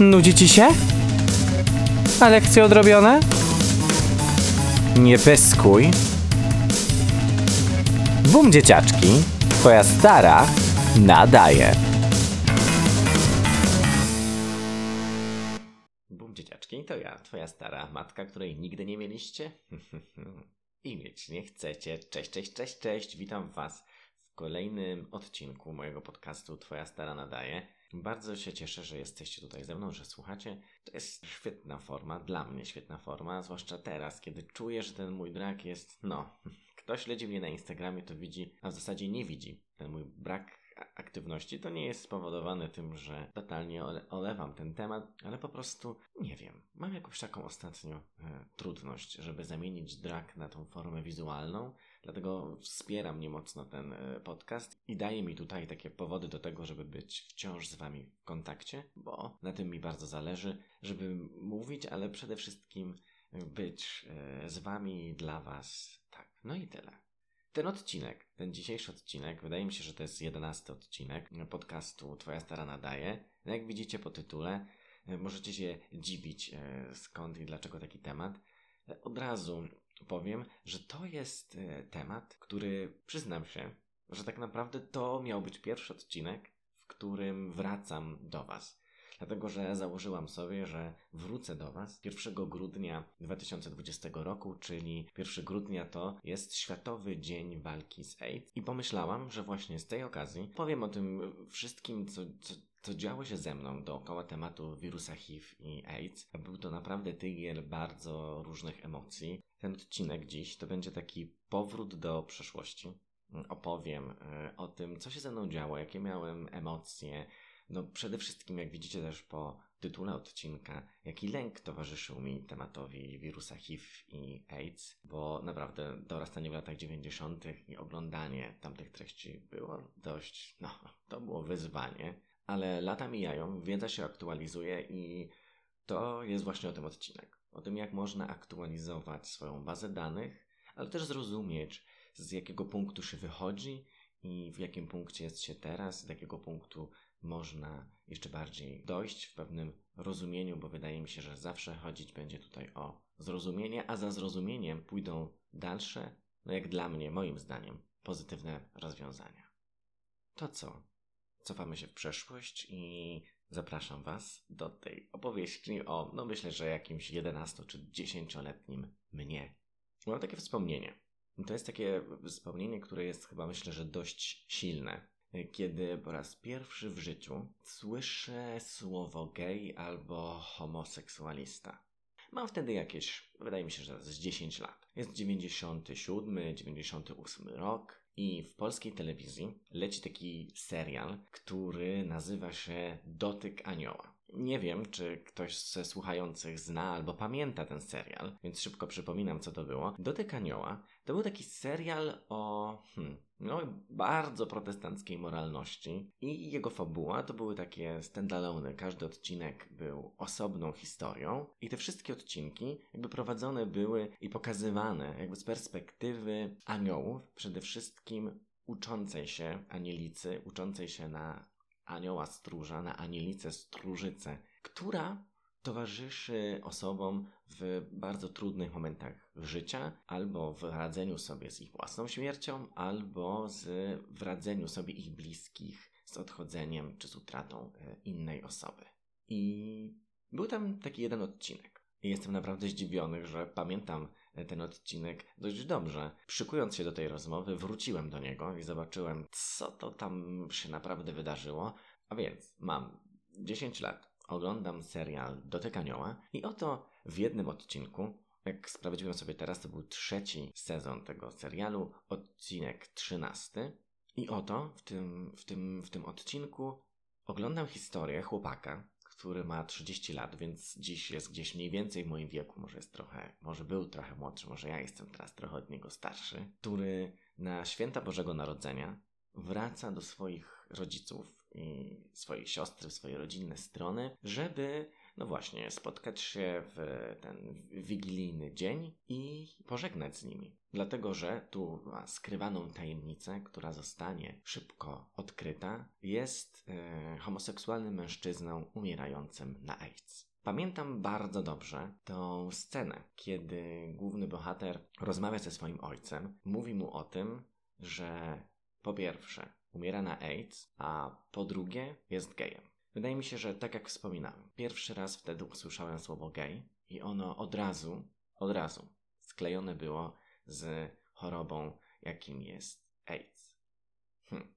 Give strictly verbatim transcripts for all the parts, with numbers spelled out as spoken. Nudzi ci się? A lekcje odrobione? Nie pyskuj. Bum dzieciaczki, twoja stara nadaje. Bum dzieciaczki, to ja, twoja stara matka, której nigdy nie mieliście i mieć nie chcecie. Cześć, cześć, cześć, cześć, witam was w kolejnym odcinku mojego podcastu Twoja stara nadaje. Bardzo się cieszę, że jesteście tutaj ze mną, że słuchacie. To jest świetna forma, dla mnie świetna forma, zwłaszcza teraz, kiedy czuję, że ten mój brak jest, no, kto śledzi mnie na Instagramie, to widzi, a w zasadzie nie widzi. Ten mój brak aktywności to nie jest spowodowane tym, że totalnie ole- olewam ten temat, ale po prostu, nie wiem, mam jakąś taką ostatnią e, trudność, żeby zamienić drag na tą formę wizualną, dlatego wspiera mnie mocno ten e, podcast i daje mi tutaj takie powody do tego, żeby być wciąż z wami w kontakcie, bo na tym mi bardzo zależy, żeby mówić, ale przede wszystkim być e, z wami i dla was. Tak, no i tyle. Ten odcinek, ten dzisiejszy odcinek, wydaje mi się, że to jest jedenasty odcinek podcastu Twoja stara nadaje. Jak widzicie po tytule, możecie się dziwić, skąd i dlaczego taki temat. Od razu powiem, że to jest temat, który, przyznam się, że tak naprawdę to miał być pierwszy odcinek, w którym wracam do was. Dlatego, że założyłam sobie, że wrócę do was pierwszego grudnia dwa tysiące dwudziestego roku, czyli pierwszego grudnia to jest Światowy Dzień Walki z AIDS. I pomyślałam, że właśnie z tej okazji powiem o tym wszystkim, co, co, co działo się ze mną dookoła tematu wirusa H I V i AIDS. Był to naprawdę tygiel bardzo różnych emocji. Ten odcinek dziś to będzie taki powrót do przeszłości. Opowiem o tym, co się ze mną działo, jakie miałem emocje. No przede wszystkim, jak widzicie też po tytule odcinka, jaki lęk towarzyszył mi tematowi wirusa H I V i AIDS, bo naprawdę dorastanie w latach dziewięćdziesiątych i oglądanie tamtych treści było dość, no to było wyzwanie, ale lata mijają, wiedza się aktualizuje i to jest właśnie o tym odcinek. O tym, jak można aktualizować swoją bazę danych, ale też zrozumieć, z jakiego punktu się wychodzi i w jakim punkcie jest się teraz, z jakiego punktu można jeszcze bardziej dojść w pewnym rozumieniu, bo wydaje mi się, że zawsze chodzić będzie tutaj o zrozumienie, a za zrozumieniem pójdą dalsze, no jak dla mnie, moim zdaniem, pozytywne rozwiązania. To co? Cofamy się w przeszłość i zapraszam was do tej opowieści o, no myślę, że jakimś jedenasto czy dziesięcioletnim mnie. Mam takie wspomnienie. To jest takie wspomnienie, które jest chyba, myślę, że dość silne. Kiedy po raz pierwszy w życiu słyszę słowo gej albo homoseksualista. Mam wtedy jakieś, wydaje mi się, że z dziesięć lat. Jest dziewięćdziesiąty siódmy, dziewięćdziesiąty ósmy rok i w polskiej telewizji leci taki serial, który nazywa się Dotyk Anioła. Nie wiem, czy ktoś ze słuchających zna albo pamięta ten serial, więc szybko przypominam, co to było. Dotyk Anioła to był taki serial o hmm, no, bardzo protestanckiej moralności i jego fabuła to były takie standalone. Każdy odcinek był osobną historią i te wszystkie odcinki jakby prowadzone były i pokazywane jakby z perspektywy aniołów, przede wszystkim uczącej się anielicy, uczącej się na anioła stróża, na anielicę stróżycę, która towarzyszy osobom w bardzo trudnych momentach życia, albo w radzeniu sobie z ich własną śmiercią, albo z, w radzeniu sobie ich bliskich z odchodzeniem czy z utratą innej osoby. I był tam taki jeden odcinek. I jestem naprawdę zdziwiony, że pamiętam ten odcinek dość dobrze. Szykując się do tej rozmowy, wróciłem do niego i zobaczyłem, co to tam się naprawdę wydarzyło. A więc mam dziesięć lat, oglądam serial Dotyk Anioła i oto w jednym odcinku, jak sprawdziłem sobie teraz, to był trzeci sezon tego serialu, odcinek trzynasty. I oto w tym, w tym, w tym odcinku oglądam historię chłopaka, który ma trzydzieści lat, więc dziś jest gdzieś mniej więcej w moim wieku, może jest trochę, może był trochę młodszy, może ja jestem teraz trochę od niego starszy, który na święta Bożego Narodzenia wraca do swoich rodziców i swojej siostry, w swoje rodzinne strony, żeby no właśnie, spotkać się w ten wigilijny dzień i pożegnać z nimi. Dlatego, że tu skrywaną tajemnicę, która zostanie szybko odkryta, jest yy, homoseksualnym mężczyzną umierającym na AIDS. Pamiętam bardzo dobrze tą scenę, kiedy główny bohater rozmawia ze swoim ojcem, mówi mu o tym, że po pierwsze umiera na AIDS, a po drugie jest gejem. Wydaje mi się, że tak jak wspominałem, pierwszy raz wtedy usłyszałem słowo gej i ono od razu, od razu sklejone było z chorobą, jakim jest AIDS. Hm.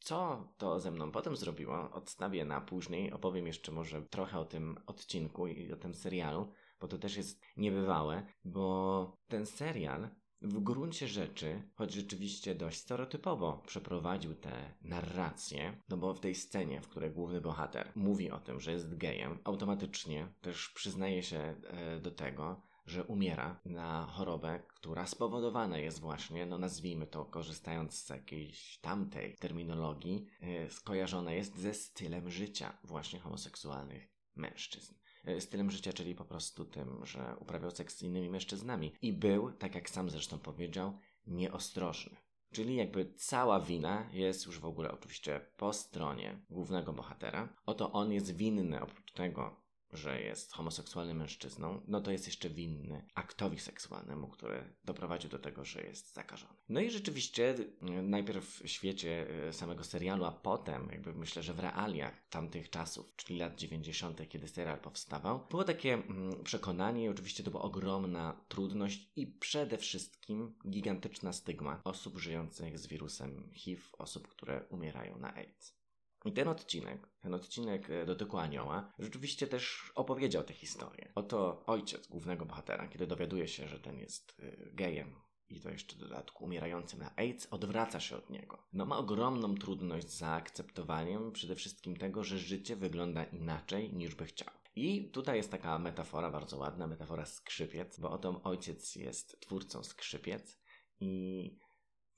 Co to ze mną potem zrobiło, odstawię na później, opowiem jeszcze może trochę o tym odcinku i o tym serialu, bo to też jest niebywałe, bo ten serial w gruncie rzeczy, choć rzeczywiście dość stereotypowo przeprowadził tę narrację, no bo w tej scenie, w której główny bohater mówi o tym, że jest gejem, automatycznie też przyznaje się do tego, że umiera na chorobę, która spowodowana jest właśnie, no nazwijmy to, korzystając z jakiejś tamtej terminologii, yy, skojarzona jest ze stylem życia właśnie homoseksualnych mężczyzn. Yy, stylem życia, czyli po prostu tym, że uprawiał seks z innymi mężczyznami i był, tak jak sam zresztą powiedział, nieostrożny. Czyli jakby cała wina jest już w ogóle oczywiście po stronie głównego bohatera. Oto on jest winny oprócz tego, że jest homoseksualnym mężczyzną, no to jest jeszcze winny aktowi seksualnemu, który doprowadził do tego, że jest zakażony. No i rzeczywiście najpierw w świecie samego serialu, a potem jakby myślę, że w realiach tamtych czasów, czyli lat dziewięćdziesiątych, kiedy serial powstawał, było takie przekonanie i oczywiście to była ogromna trudność i przede wszystkim gigantyczna stygma osób żyjących z wirusem H I V, osób, które umierają na AIDS. I ten odcinek, ten odcinek Dotyku Anioła rzeczywiście też opowiedział tę historię. Oto ojciec głównego bohatera, kiedy dowiaduje się, że ten jest gejem i to jeszcze w dodatku umierającym na AIDS, odwraca się od niego. No ma ogromną trudność z zaakceptowaniem przede wszystkim tego, że życie wygląda inaczej niż by chciał. I tutaj jest taka metafora, bardzo ładna metafora skrzypiec, bo oto ojciec jest twórcą skrzypiec i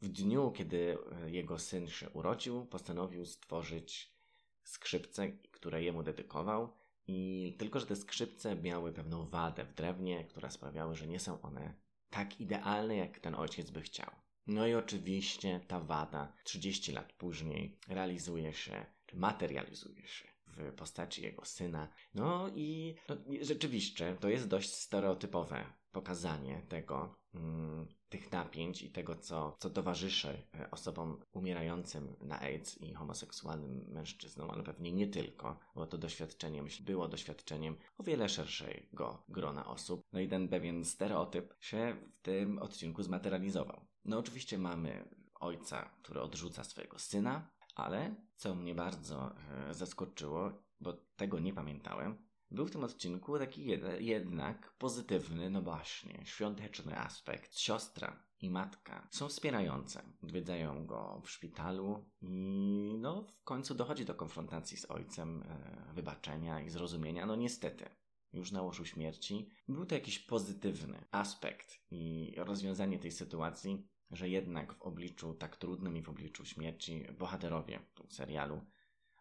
w dniu, kiedy jego syn się urodził, postanowił stworzyć skrzypce, które jemu dedykował. I tylko, że te skrzypce miały pewną wadę w drewnie, która sprawiała, że nie są one tak idealne, jak ten ojciec by chciał. No i oczywiście ta wada trzydzieści lat później realizuje się, czy materializuje się w postaci jego syna. No i no, rzeczywiście to jest dość stereotypowe pokazanie tego, mm, tych napięć i tego, co, co towarzyszy osobom umierającym na AIDS i homoseksualnym mężczyznom, ale pewnie nie tylko, bo to doświadczenie było doświadczeniem o wiele szerszego grona osób. No i ten pewien stereotyp się w tym odcinku zmaterializował. No oczywiście mamy ojca, który odrzuca swojego syna, ale co mnie bardzo e, zaskoczyło, bo tego nie pamiętałem, był w tym odcinku taki jed- jednak pozytywny, no właśnie, świąteczny aspekt. Siostra i matka są wspierające. Odwiedzają go w szpitalu i no w końcu dochodzi do konfrontacji z ojcem, e, wybaczenia i zrozumienia. No niestety, już na łożu śmierci. Był to jakiś pozytywny aspekt i rozwiązanie tej sytuacji, że jednak w obliczu tak trudnym i w obliczu śmierci bohaterowie w serialu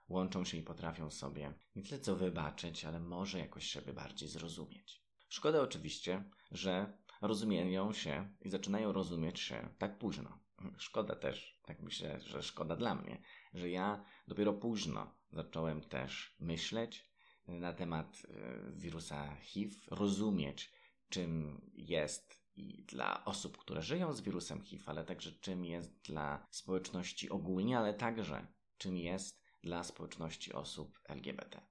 łączą się i potrafią sobie nie tyle co wybaczyć, ale może jakoś siebie bardziej zrozumieć. Szkoda oczywiście, że rozumieją się i zaczynają rozumieć się tak późno. Szkoda też, tak myślę, że szkoda dla mnie, że ja dopiero późno zacząłem też myśleć na temat wirusa H I V, rozumieć czym jest i dla osób, które żyją z wirusem H I V, ale także czym jest dla społeczności ogólnie, ale także czym jest dla społeczności osób L G B T.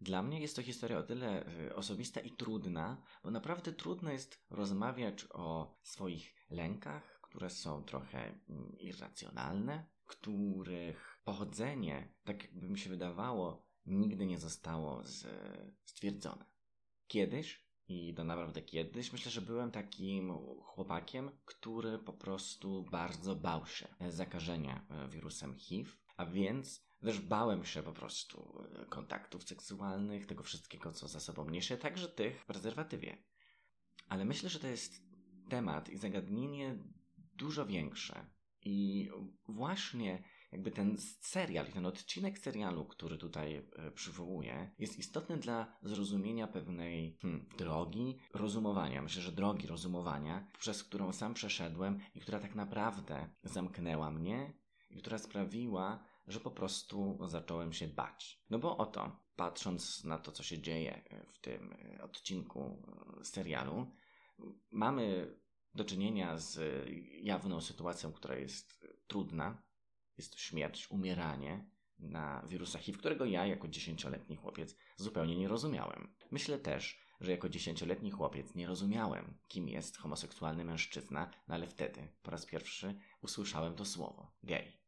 Dla mnie jest to historia o tyle osobista i trudna, bo naprawdę trudno jest rozmawiać o swoich lękach, które są trochę irracjonalne, których pochodzenie, tak jakby mi się wydawało, nigdy nie zostało stwierdzone. Kiedyś I to naprawdę kiedyś, myślę, że byłem takim chłopakiem, który po prostu bardzo bał się zakażenia wirusem H I V, a więc też bałem się po prostu kontaktów seksualnych, tego wszystkiego, co za sobą niesie, także tych w prezerwatywie. Ale myślę, że to jest temat i zagadnienie dużo większe i właśnie jakby ten serial i ten odcinek serialu, który tutaj przywołuję, jest istotny dla zrozumienia pewnej hmm, drogi rozumowania. Myślę, że drogi rozumowania, przez którą sam przeszedłem i która tak naprawdę zamknęła mnie i która sprawiła, że po prostu zacząłem się bać. No bo oto, patrząc na to, co się dzieje w tym odcinku serialu, mamy do czynienia z jawną sytuacją, która jest trudna. Jest to śmierć, umieranie na wirusa H I V, którego ja jako dziesięcioletni chłopiec zupełnie nie rozumiałem. Myślę też, że jako dziesięcioletni chłopiec nie rozumiałem, kim jest homoseksualny mężczyzna, no ale wtedy po raz pierwszy usłyszałem to słowo gej.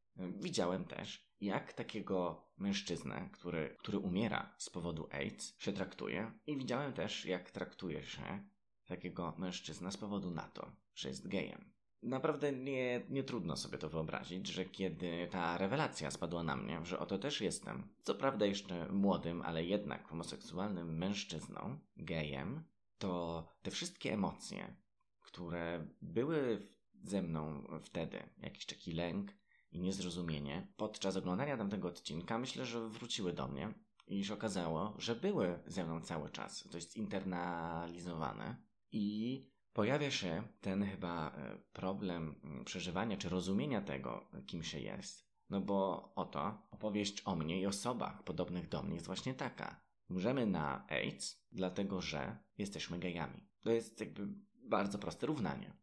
Widziałem też, jak takiego mężczyznę, który, który umiera z powodu AIDS, się traktuje, i widziałem też, jak traktuje się takiego mężczyzna z powodu na to, że jest gejem. Naprawdę nie, nie trudno sobie to wyobrazić, że kiedy ta rewelacja spadła na mnie, że oto też jestem, co prawda jeszcze młodym, ale jednak homoseksualnym mężczyzną, gejem, to te wszystkie emocje, które były ze mną wtedy, jakiś taki lęk i niezrozumienie, podczas oglądania tamtego odcinka myślę, że wróciły do mnie i się okazało, że były ze mną cały czas, to jest internalizowane i pojawia się ten chyba problem przeżywania czy rozumienia tego, kim się jest. No bo oto opowieść o mnie i osobach podobnych do mnie jest właśnie taka. Umrzemy na AIDS, dlatego że jesteśmy gejami. To jest jakby bardzo proste równanie.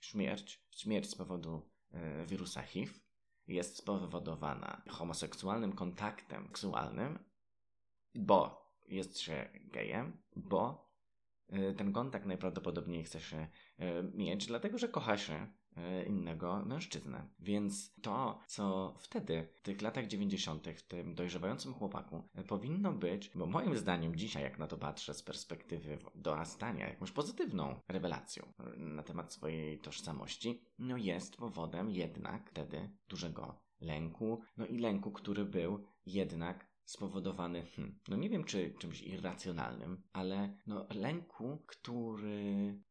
Śmierć, śmierć z powodu y, wirusa H I V jest spowodowana homoseksualnym kontaktem seksualnym, bo jest się gejem, bo ten kontakt najprawdopodobniej chce się mieć, dlatego że kocha się innego mężczyznę. Więc to, co wtedy, w tych latach dziewięćdziesiątych, w tym dojrzewającym chłopaku, powinno być, bo moim zdaniem dzisiaj, jak na to patrzę z perspektywy dorastania, jakąś pozytywną rewelacją na temat swojej tożsamości, no jest powodem jednak wtedy dużego lęku, no i lęku, który był jednak spowodowany, hmm, no nie wiem czy czymś irracjonalnym, ale no lęku, który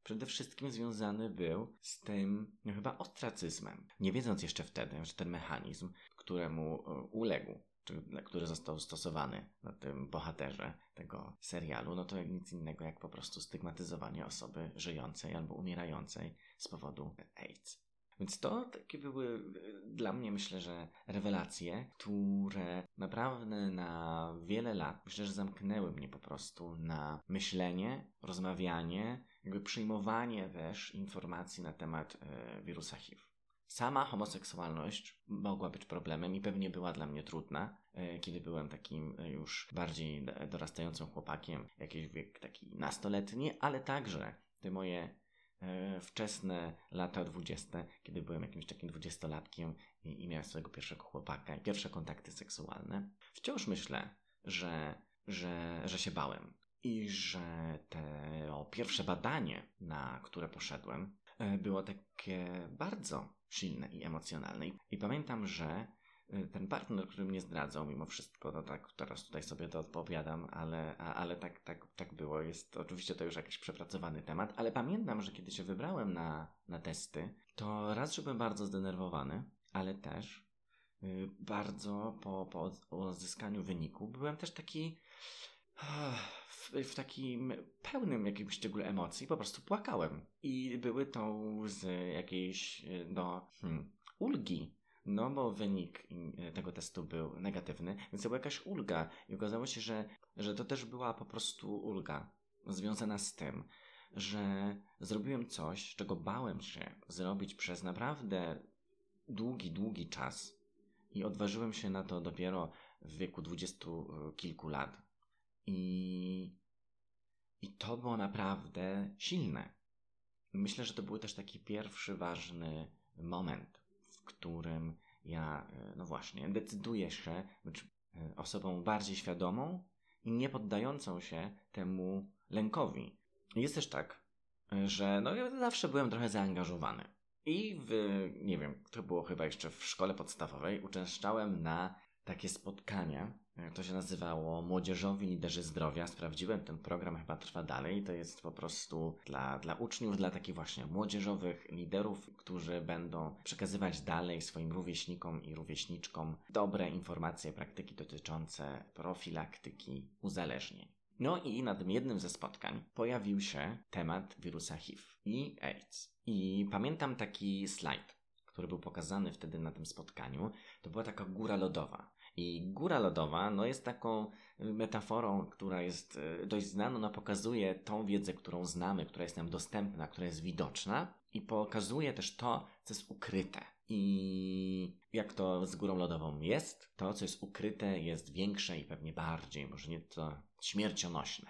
przede wszystkim związany był z tym no chyba ostracyzmem. Nie wiedząc jeszcze wtedy, że ten mechanizm, któremu uległ, czy który został stosowany na tym bohaterze tego serialu, no to nic innego jak po prostu stygmatyzowanie osoby żyjącej albo umierającej z powodu AIDS. Więc to takie były dla mnie, myślę, że rewelacje, które naprawdę na wiele lat, myślę, że zamknęły mnie po prostu na myślenie, rozmawianie, jakby przyjmowanie też informacji na temat y, wirusa H I V. Sama homoseksualność mogła być problemem i pewnie była dla mnie trudna, y, kiedy byłem takim już bardziej dorastającym chłopakiem, jakiś wiek taki nastoletni, ale także te moje wczesne lata dwudzieste, kiedy byłem jakimś takim dwudziestolatkiem i, i miałem swojego pierwszego chłopaka i pierwsze kontakty seksualne, wciąż myślę, że, że, że się bałem i że to pierwsze badanie, na które poszedłem, było takie bardzo silne i emocjonalne. I, i pamiętam, że ten partner, który mnie zdradzał mimo wszystko, no tak teraz tutaj sobie to odpowiadam, ale, ale tak, tak, tak było. Jest oczywiście to już jakiś przepracowany temat, ale pamiętam, że kiedy się wybrałem na, na testy, to raz, że byłem bardzo zdenerwowany, ale też yy, bardzo po, po odzyskaniu wyniku byłem też taki w, w takim pełnym jakimś szczególe emocji, po prostu płakałem. I były to łzy jakiejś no, hmm, ulgi. No bo wynik tego testu był negatywny, więc to była jakaś ulga i okazało się, że, że to też była po prostu ulga związana z tym, że zrobiłem coś, czego bałem się zrobić przez naprawdę długi, długi czas i odważyłem się na to dopiero w wieku dwudziestu kilku lat. I, i to było naprawdę silne. Myślę, że to był też taki pierwszy ważny moment, w którym ja, no właśnie, decyduję się być osobą bardziej świadomą i nie poddającą się temu lękowi. Jest też tak, że no ja zawsze byłem trochę zaangażowany. I w, nie wiem, to było chyba jeszcze w szkole podstawowej, uczęszczałem na takie spotkania. To się nazywało Młodzieżowi Liderzy Zdrowia. Sprawdziłem, ten program chyba trwa dalej. To jest po prostu dla, dla uczniów, dla takich właśnie młodzieżowych liderów, którzy będą przekazywać dalej swoim rówieśnikom i rówieśniczkom dobre informacje, praktyki dotyczące profilaktyki uzależnień. No i na tym jednym ze spotkań pojawił się temat wirusa H I V i AIDS. I pamiętam taki slajd, który był pokazany wtedy na tym spotkaniu. To była taka góra lodowa. I góra lodowa no, jest taką metaforą, która jest dość znana. Ona pokazuje tą wiedzę, którą znamy, która jest nam dostępna, która jest widoczna i pokazuje też to, co jest ukryte. I jak to z górą lodową jest, to, co jest ukryte, jest większe i pewnie bardziej, może nie to śmiercionośne.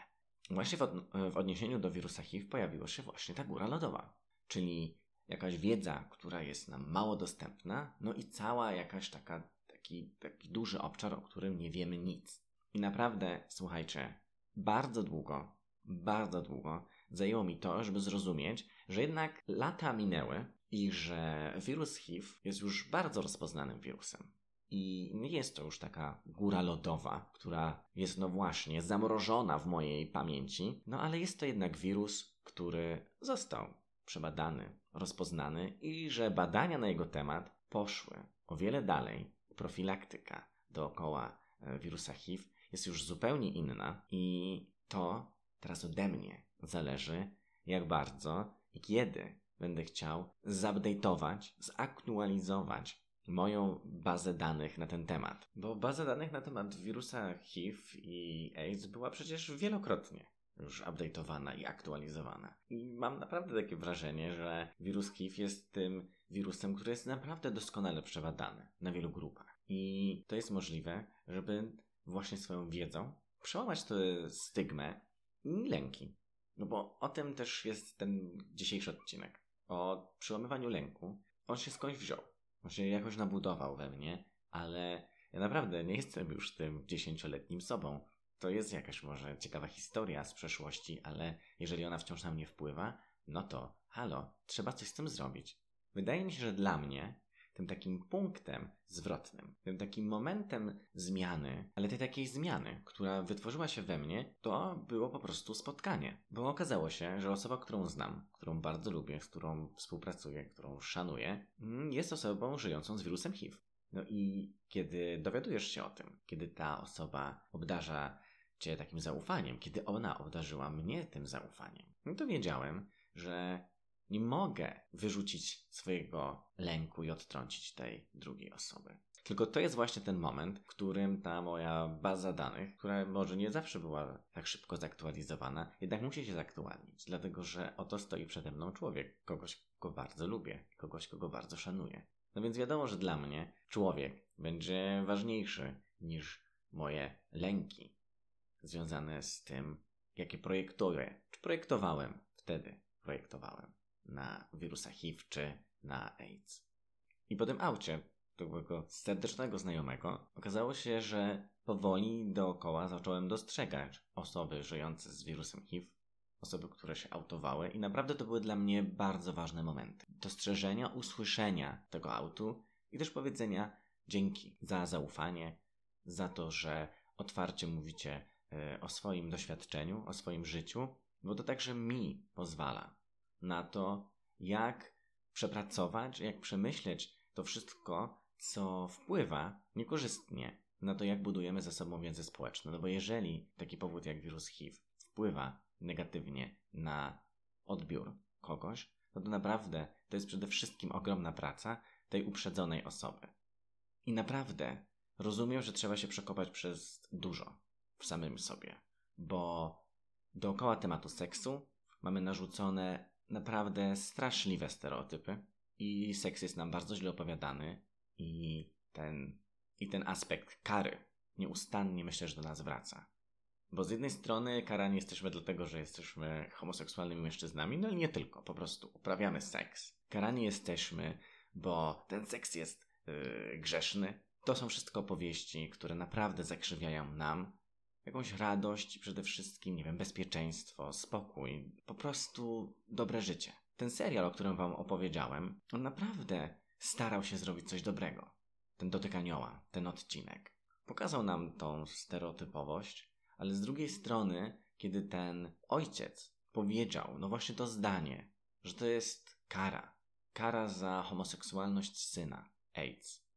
Właśnie w, od, w odniesieniu do wirusa H I V pojawiła się właśnie ta góra lodowa, czyli jakaś wiedza, która jest nam mało dostępna, no i cała jakaś taka Taki, taki duży obszar, o którym nie wiemy nic. I naprawdę, słuchajcie, bardzo długo, bardzo długo zajęło mi to, żeby zrozumieć, że jednak lata minęły i że wirus H I V jest już bardzo rozpoznanym wirusem. I nie jest to już taka góra lodowa, która jest no właśnie zamrożona w mojej pamięci, no ale jest to jednak wirus, który został przebadany, rozpoznany i że badania na jego temat poszły o wiele dalej. Profilaktyka dookoła wirusa H I V jest już zupełnie inna i to teraz ode mnie zależy, jak bardzo i kiedy będę chciał zupdate'ować, zaktualizować moją bazę danych na ten temat. Bo baza danych na temat wirusa H I V i AIDS była przecież wielokrotnie już update'owana i aktualizowana. I mam naprawdę takie wrażenie, że wirus H I V jest tym wirusem, który jest naprawdę doskonale przebadany na wielu grupach. I to jest możliwe, żeby właśnie swoją wiedzą przełamać tę stygmę i lęki. No bo o tym też jest ten dzisiejszy odcinek. O przełamywaniu lęku. On się skądś wziął. On się jakoś nabudował we mnie, ale ja naprawdę nie jestem już tym dziesięcioletnim sobą. To jest jakaś może ciekawa historia z przeszłości, ale jeżeli ona wciąż na mnie wpływa, no to halo, trzeba coś z tym zrobić. Wydaje mi się, że dla mnie tym takim punktem zwrotnym, tym takim momentem zmiany, ale tej takiej zmiany, która wytworzyła się we mnie, to było po prostu spotkanie. Bo okazało się, że osoba, którą znam, którą bardzo lubię, z którą współpracuję, którą szanuję, jest osobą żyjącą z wirusem H I V. No i kiedy dowiadujesz się o tym, kiedy ta osoba obdarza cię takim zaufaniem, kiedy ona obdarzyła mnie tym zaufaniem, no to wiedziałem, że nie mogę wyrzucić swojego lęku i odtrącić tej drugiej osoby. Tylko to jest właśnie ten moment, w którym ta moja baza danych, która może nie zawsze była tak szybko zaktualizowana, jednak musi się zaktualnić, dlatego że oto stoi przede mną człowiek, kogoś, kogo bardzo lubię, kogoś, kogo bardzo szanuję. No więc wiadomo, że dla mnie człowiek będzie ważniejszy niż moje lęki związane z tym, jakie projektuję, czy projektowałem wtedy, projektowałem. na wirusa H I V czy na AIDS. I po tym aucie tego serdecznego znajomego okazało się, że powoli dookoła zacząłem dostrzegać osoby żyjące z wirusem H I V, osoby, które się autowały i naprawdę to były dla mnie bardzo ważne momenty. Dostrzeżenia, usłyszenia tego autu i też powiedzenia dzięki za zaufanie, za to, że otwarcie mówicie y, o swoim doświadczeniu, o swoim życiu, bo to także mi pozwala na to, jak przepracować, jak przemyśleć to wszystko, co wpływa niekorzystnie na to, jak budujemy ze sobą wiedzę społeczną. No bo jeżeli taki powód jak wirus H I V wpływa negatywnie na odbiór kogoś, no to naprawdę to jest przede wszystkim ogromna praca tej uprzedzonej osoby. I naprawdę rozumiem, że trzeba się przekopać przez dużo w samym sobie, bo dookoła tematu seksu mamy narzucone naprawdę straszliwe stereotypy i seks jest nam bardzo źle opowiadany i ten, i ten aspekt kary nieustannie myślę, że do nas wraca. Bo z jednej strony karani jesteśmy dlatego, że jesteśmy homoseksualnymi mężczyznami, no i nie tylko, po prostu uprawiamy seks. Karani jesteśmy, bo ten seks jest yy, grzeszny. To są wszystko opowieści, które naprawdę zakrzywiają nam jakąś radość, przede wszystkim, nie wiem, bezpieczeństwo, spokój, po prostu dobre życie. Ten serial, o którym wam opowiedziałem, on naprawdę starał się zrobić coś dobrego. Ten Dotyk Anioła, ten odcinek. Pokazał nam tą stereotypowość, ale z drugiej strony, kiedy ten ojciec powiedział, no właśnie to zdanie, że to jest kara, kara za homoseksualność syna, AIDS,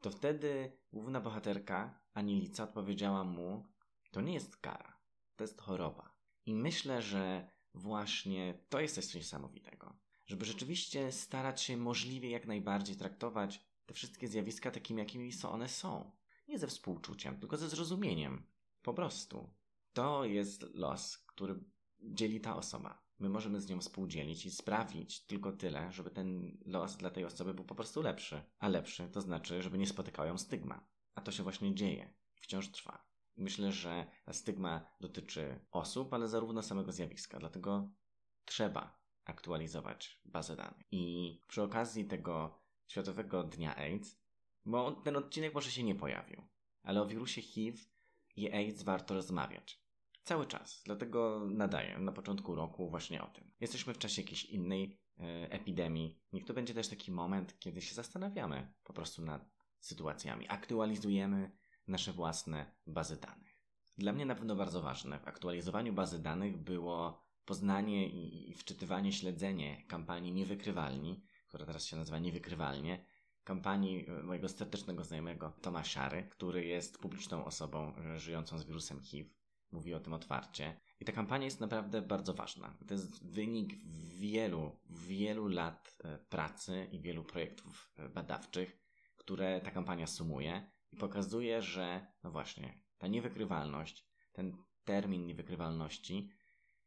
to wtedy główna bohaterka, Anilica, odpowiedziała mu, to nie jest kara, to jest choroba. I myślę, że właśnie to jest coś niesamowitego. Żeby rzeczywiście starać się możliwie jak najbardziej traktować te wszystkie zjawiska takimi, jakimi one są. Nie ze współczuciem, tylko ze zrozumieniem. Po prostu. To jest los, który dzieli ta osoba. My możemy z nią współdzielić i sprawić tylko tyle, żeby ten los dla tej osoby był po prostu lepszy. A lepszy to znaczy, żeby nie spotykała ją stygma. A to się właśnie dzieje. Wciąż trwa. Myślę, że ta stygma dotyczy osób, ale zarówno samego zjawiska. Dlatego trzeba aktualizować bazę danych. I przy okazji tego Światowego Dnia AIDS, bo ten odcinek może się nie pojawił, ale o wirusie H I V i AIDS warto rozmawiać. Cały czas. Dlatego nadaję na początku roku właśnie o tym. Jesteśmy w czasie jakiejś innej y, epidemii. Niech to będzie też taki moment, kiedy się zastanawiamy po prostu nad sytuacjami. Aktualizujemy nasze własne bazy danych. Dla mnie na pewno bardzo ważne w aktualizowaniu bazy danych było poznanie i, i wczytywanie, śledzenie kampanii Niewykrywalni, która teraz się nazywa Niewykrywalnie, kampanii mojego serdecznego znajomego Tomasza Szary, który jest publiczną osobą żyjącą z wirusem H I V. Mówi o tym otwarcie. I ta kampania jest naprawdę bardzo ważna. To jest wynik wielu, wielu lat pracy i wielu projektów badawczych, które ta kampania sumuje i pokazuje, że no właśnie, ta niewykrywalność, ten termin niewykrywalności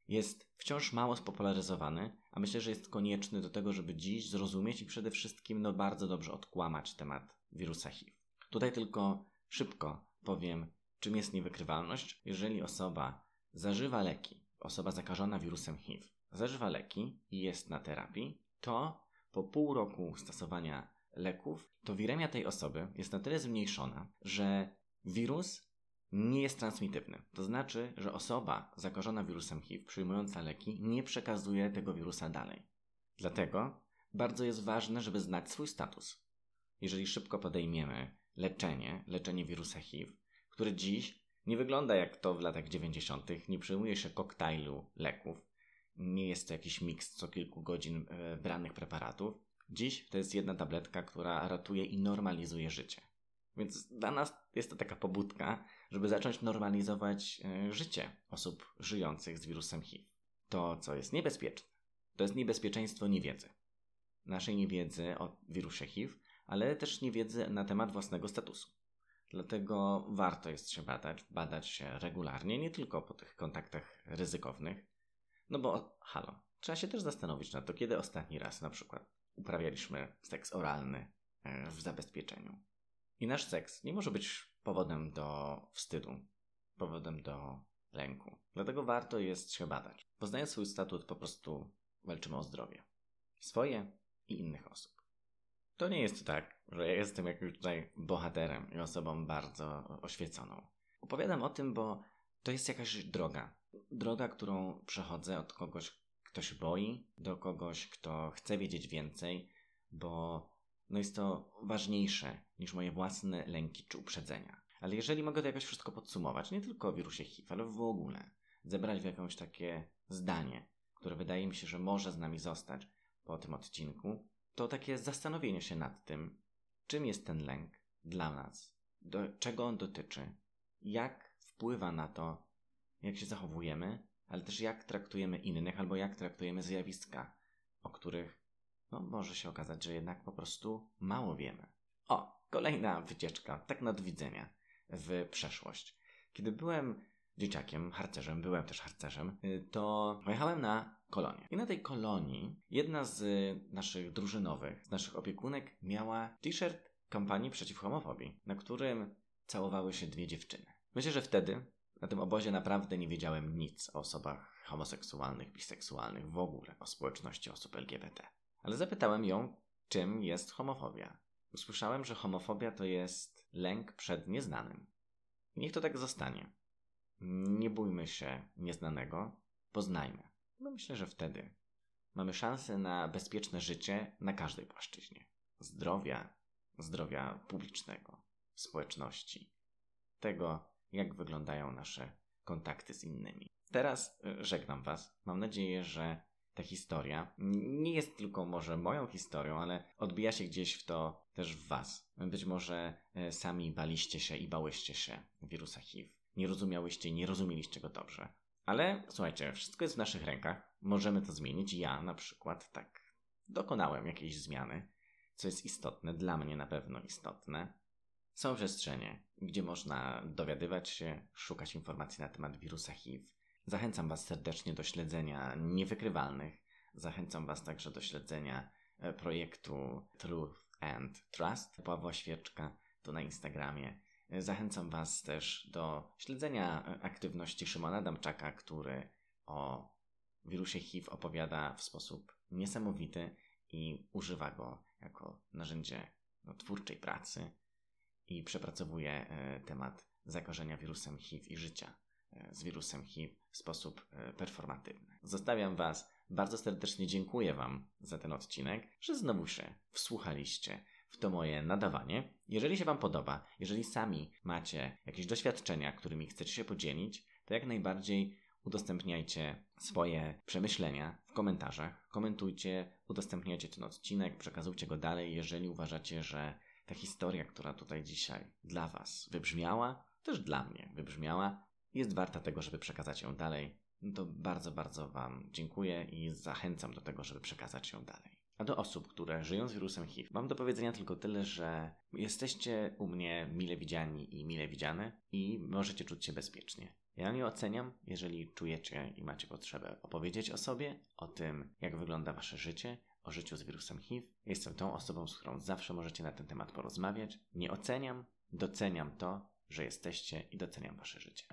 jest wciąż mało spopularyzowany, a myślę, że jest konieczny do tego, żeby dziś zrozumieć i przede wszystkim no bardzo dobrze odkłamać temat wirusa H I V. Tutaj tylko szybko powiem, czym jest niewykrywalność. Jeżeli osoba zażywa leki, osoba zakażona wirusem H I V, zażywa leki i jest na terapii, to po pół roku stosowania leków, to wiremia tej osoby jest na tyle zmniejszona, że wirus nie jest transmitywny. To znaczy, że osoba zakażona wirusem H I V, przyjmująca leki, nie przekazuje tego wirusa dalej. Dlatego bardzo jest ważne, żeby znać swój status. Jeżeli szybko podejmiemy leczenie, leczenie wirusa H I V, które dziś nie wygląda jak to w latach dziewięćdziesiątych, nie przyjmuje się koktajlu leków, nie jest to jakiś miks co kilku godzin branych preparatów. Dziś to jest jedna tabletka, która ratuje i normalizuje życie. Więc dla nas jest to taka pobudka, żeby zacząć normalizować życie osób żyjących z wirusem H I V. To, co jest niebezpieczne, to jest niebezpieczeństwo niewiedzy. Naszej niewiedzy o wirusie H I V, ale też niewiedzy na temat własnego statusu. Dlatego warto jest się badać, badać się regularnie, nie tylko po tych kontaktach ryzykownych. No bo, halo, trzeba się też zastanowić na to, kiedy ostatni raz na przykład uprawialiśmy seks oralny w zabezpieczeniu. I nasz seks nie może być powodem do wstydu, powodem do lęku. Dlatego warto jest się badać. Poznając swój statut, po prostu walczymy o zdrowie. Swoje i innych osób. To nie jest tak, że ja jestem jakimś tutaj bohaterem i osobą bardzo oświeconą. Opowiadam o tym, bo to jest jakaś droga. Droga, którą przechodzę od kogoś, kto się boi, do kogoś, kto chce wiedzieć więcej, bo no jest to ważniejsze niż moje własne lęki czy uprzedzenia. Ale jeżeli mogę to jakoś wszystko podsumować, nie tylko o wirusie H I V, ale w ogóle, zebrać w jakieś takie zdanie, które wydaje mi się, że może z nami zostać po tym odcinku, to takie zastanowienie się nad tym, czym jest ten lęk dla nas, do czego on dotyczy, jak wpływa na to, jak się zachowujemy, ale też jak traktujemy innych albo jak traktujemy zjawiska, o których no może się okazać, że jednak po prostu mało wiemy. O, kolejna wycieczka, tak nad widzenia w przeszłość. Kiedy byłem dzieciakiem, harcerzem, byłem też harcerzem, to pojechałem na kolonię. I na tej kolonii jedna z naszych drużynowych, z naszych opiekunek miała t-shirt kampanii przeciw homofobii, na którym całowały się dwie dziewczyny. Myślę, że wtedy na tym obozie naprawdę nie wiedziałem nic o osobach homoseksualnych, biseksualnych, w ogóle o społeczności osób L G B T. Ale zapytałem ją, czym jest homofobia. Usłyszałem, że homofobia to jest lęk przed nieznanym. I niech to tak zostanie. Nie bójmy się nieznanego, poznajmy. No myślę, że wtedy mamy szansę na bezpieczne życie na każdej płaszczyźnie. Zdrowia, zdrowia publicznego, społeczności, tego, jak wyglądają nasze kontakty z innymi. Teraz żegnam Was. Mam nadzieję, że ta historia nie jest tylko może moją historią, ale odbija się gdzieś w to też w Was. Być może sami baliście się i bałyście się wirusa H I V. Nie rozumiałyście i nie rozumieliście go dobrze. Ale słuchajcie, wszystko jest w naszych rękach. Możemy to zmienić. Ja na przykład tak dokonałem jakiejś zmiany, co jest istotne, dla mnie na pewno istotne. Są przestrzenie, gdzie można dowiadywać się, szukać informacji na temat wirusa H I V. Zachęcam Was serdecznie do śledzenia Niewykrywalnych. Zachęcam Was także do śledzenia projektu Truth and Trust Pawła Świeczka, to na Instagramie. Zachęcam Was też do śledzenia aktywności Szymona Damczaka, który o wirusie H I V opowiada w sposób niesamowity i używa go jako narzędzie no, twórczej pracy i przepracowuje e, temat zakażenia wirusem H I V i życia e, z wirusem H I V w sposób e, performatywny. Zostawiam Was, bardzo serdecznie dziękuję Wam za ten odcinek, że znowu się wsłuchaliście w to moje nadawanie. Jeżeli się Wam podoba, jeżeli sami macie jakieś doświadczenia, którymi chcecie się podzielić, to jak najbardziej udostępniajcie swoje przemyślenia w komentarzach, komentujcie, udostępniajcie ten odcinek, przekazujcie go dalej, jeżeli uważacie, że ta historia, która tutaj dzisiaj dla Was wybrzmiała, też dla mnie wybrzmiała, jest warta tego, żeby przekazać ją dalej. No to bardzo, bardzo Wam dziękuję i zachęcam do tego, żeby przekazać ją dalej. A do osób, które żyją z wirusem H I V, mam do powiedzenia tylko tyle, że jesteście u mnie mile widziani i mile widziane i możecie czuć się bezpiecznie. Ja nie oceniam, jeżeli czujecie i macie potrzebę opowiedzieć o sobie, o tym, jak wygląda Wasze życie, o życiu z wirusem H I V. Jestem tą osobą, z którą zawsze możecie na ten temat porozmawiać. Nie oceniam, doceniam to, że jesteście i doceniam Wasze życie.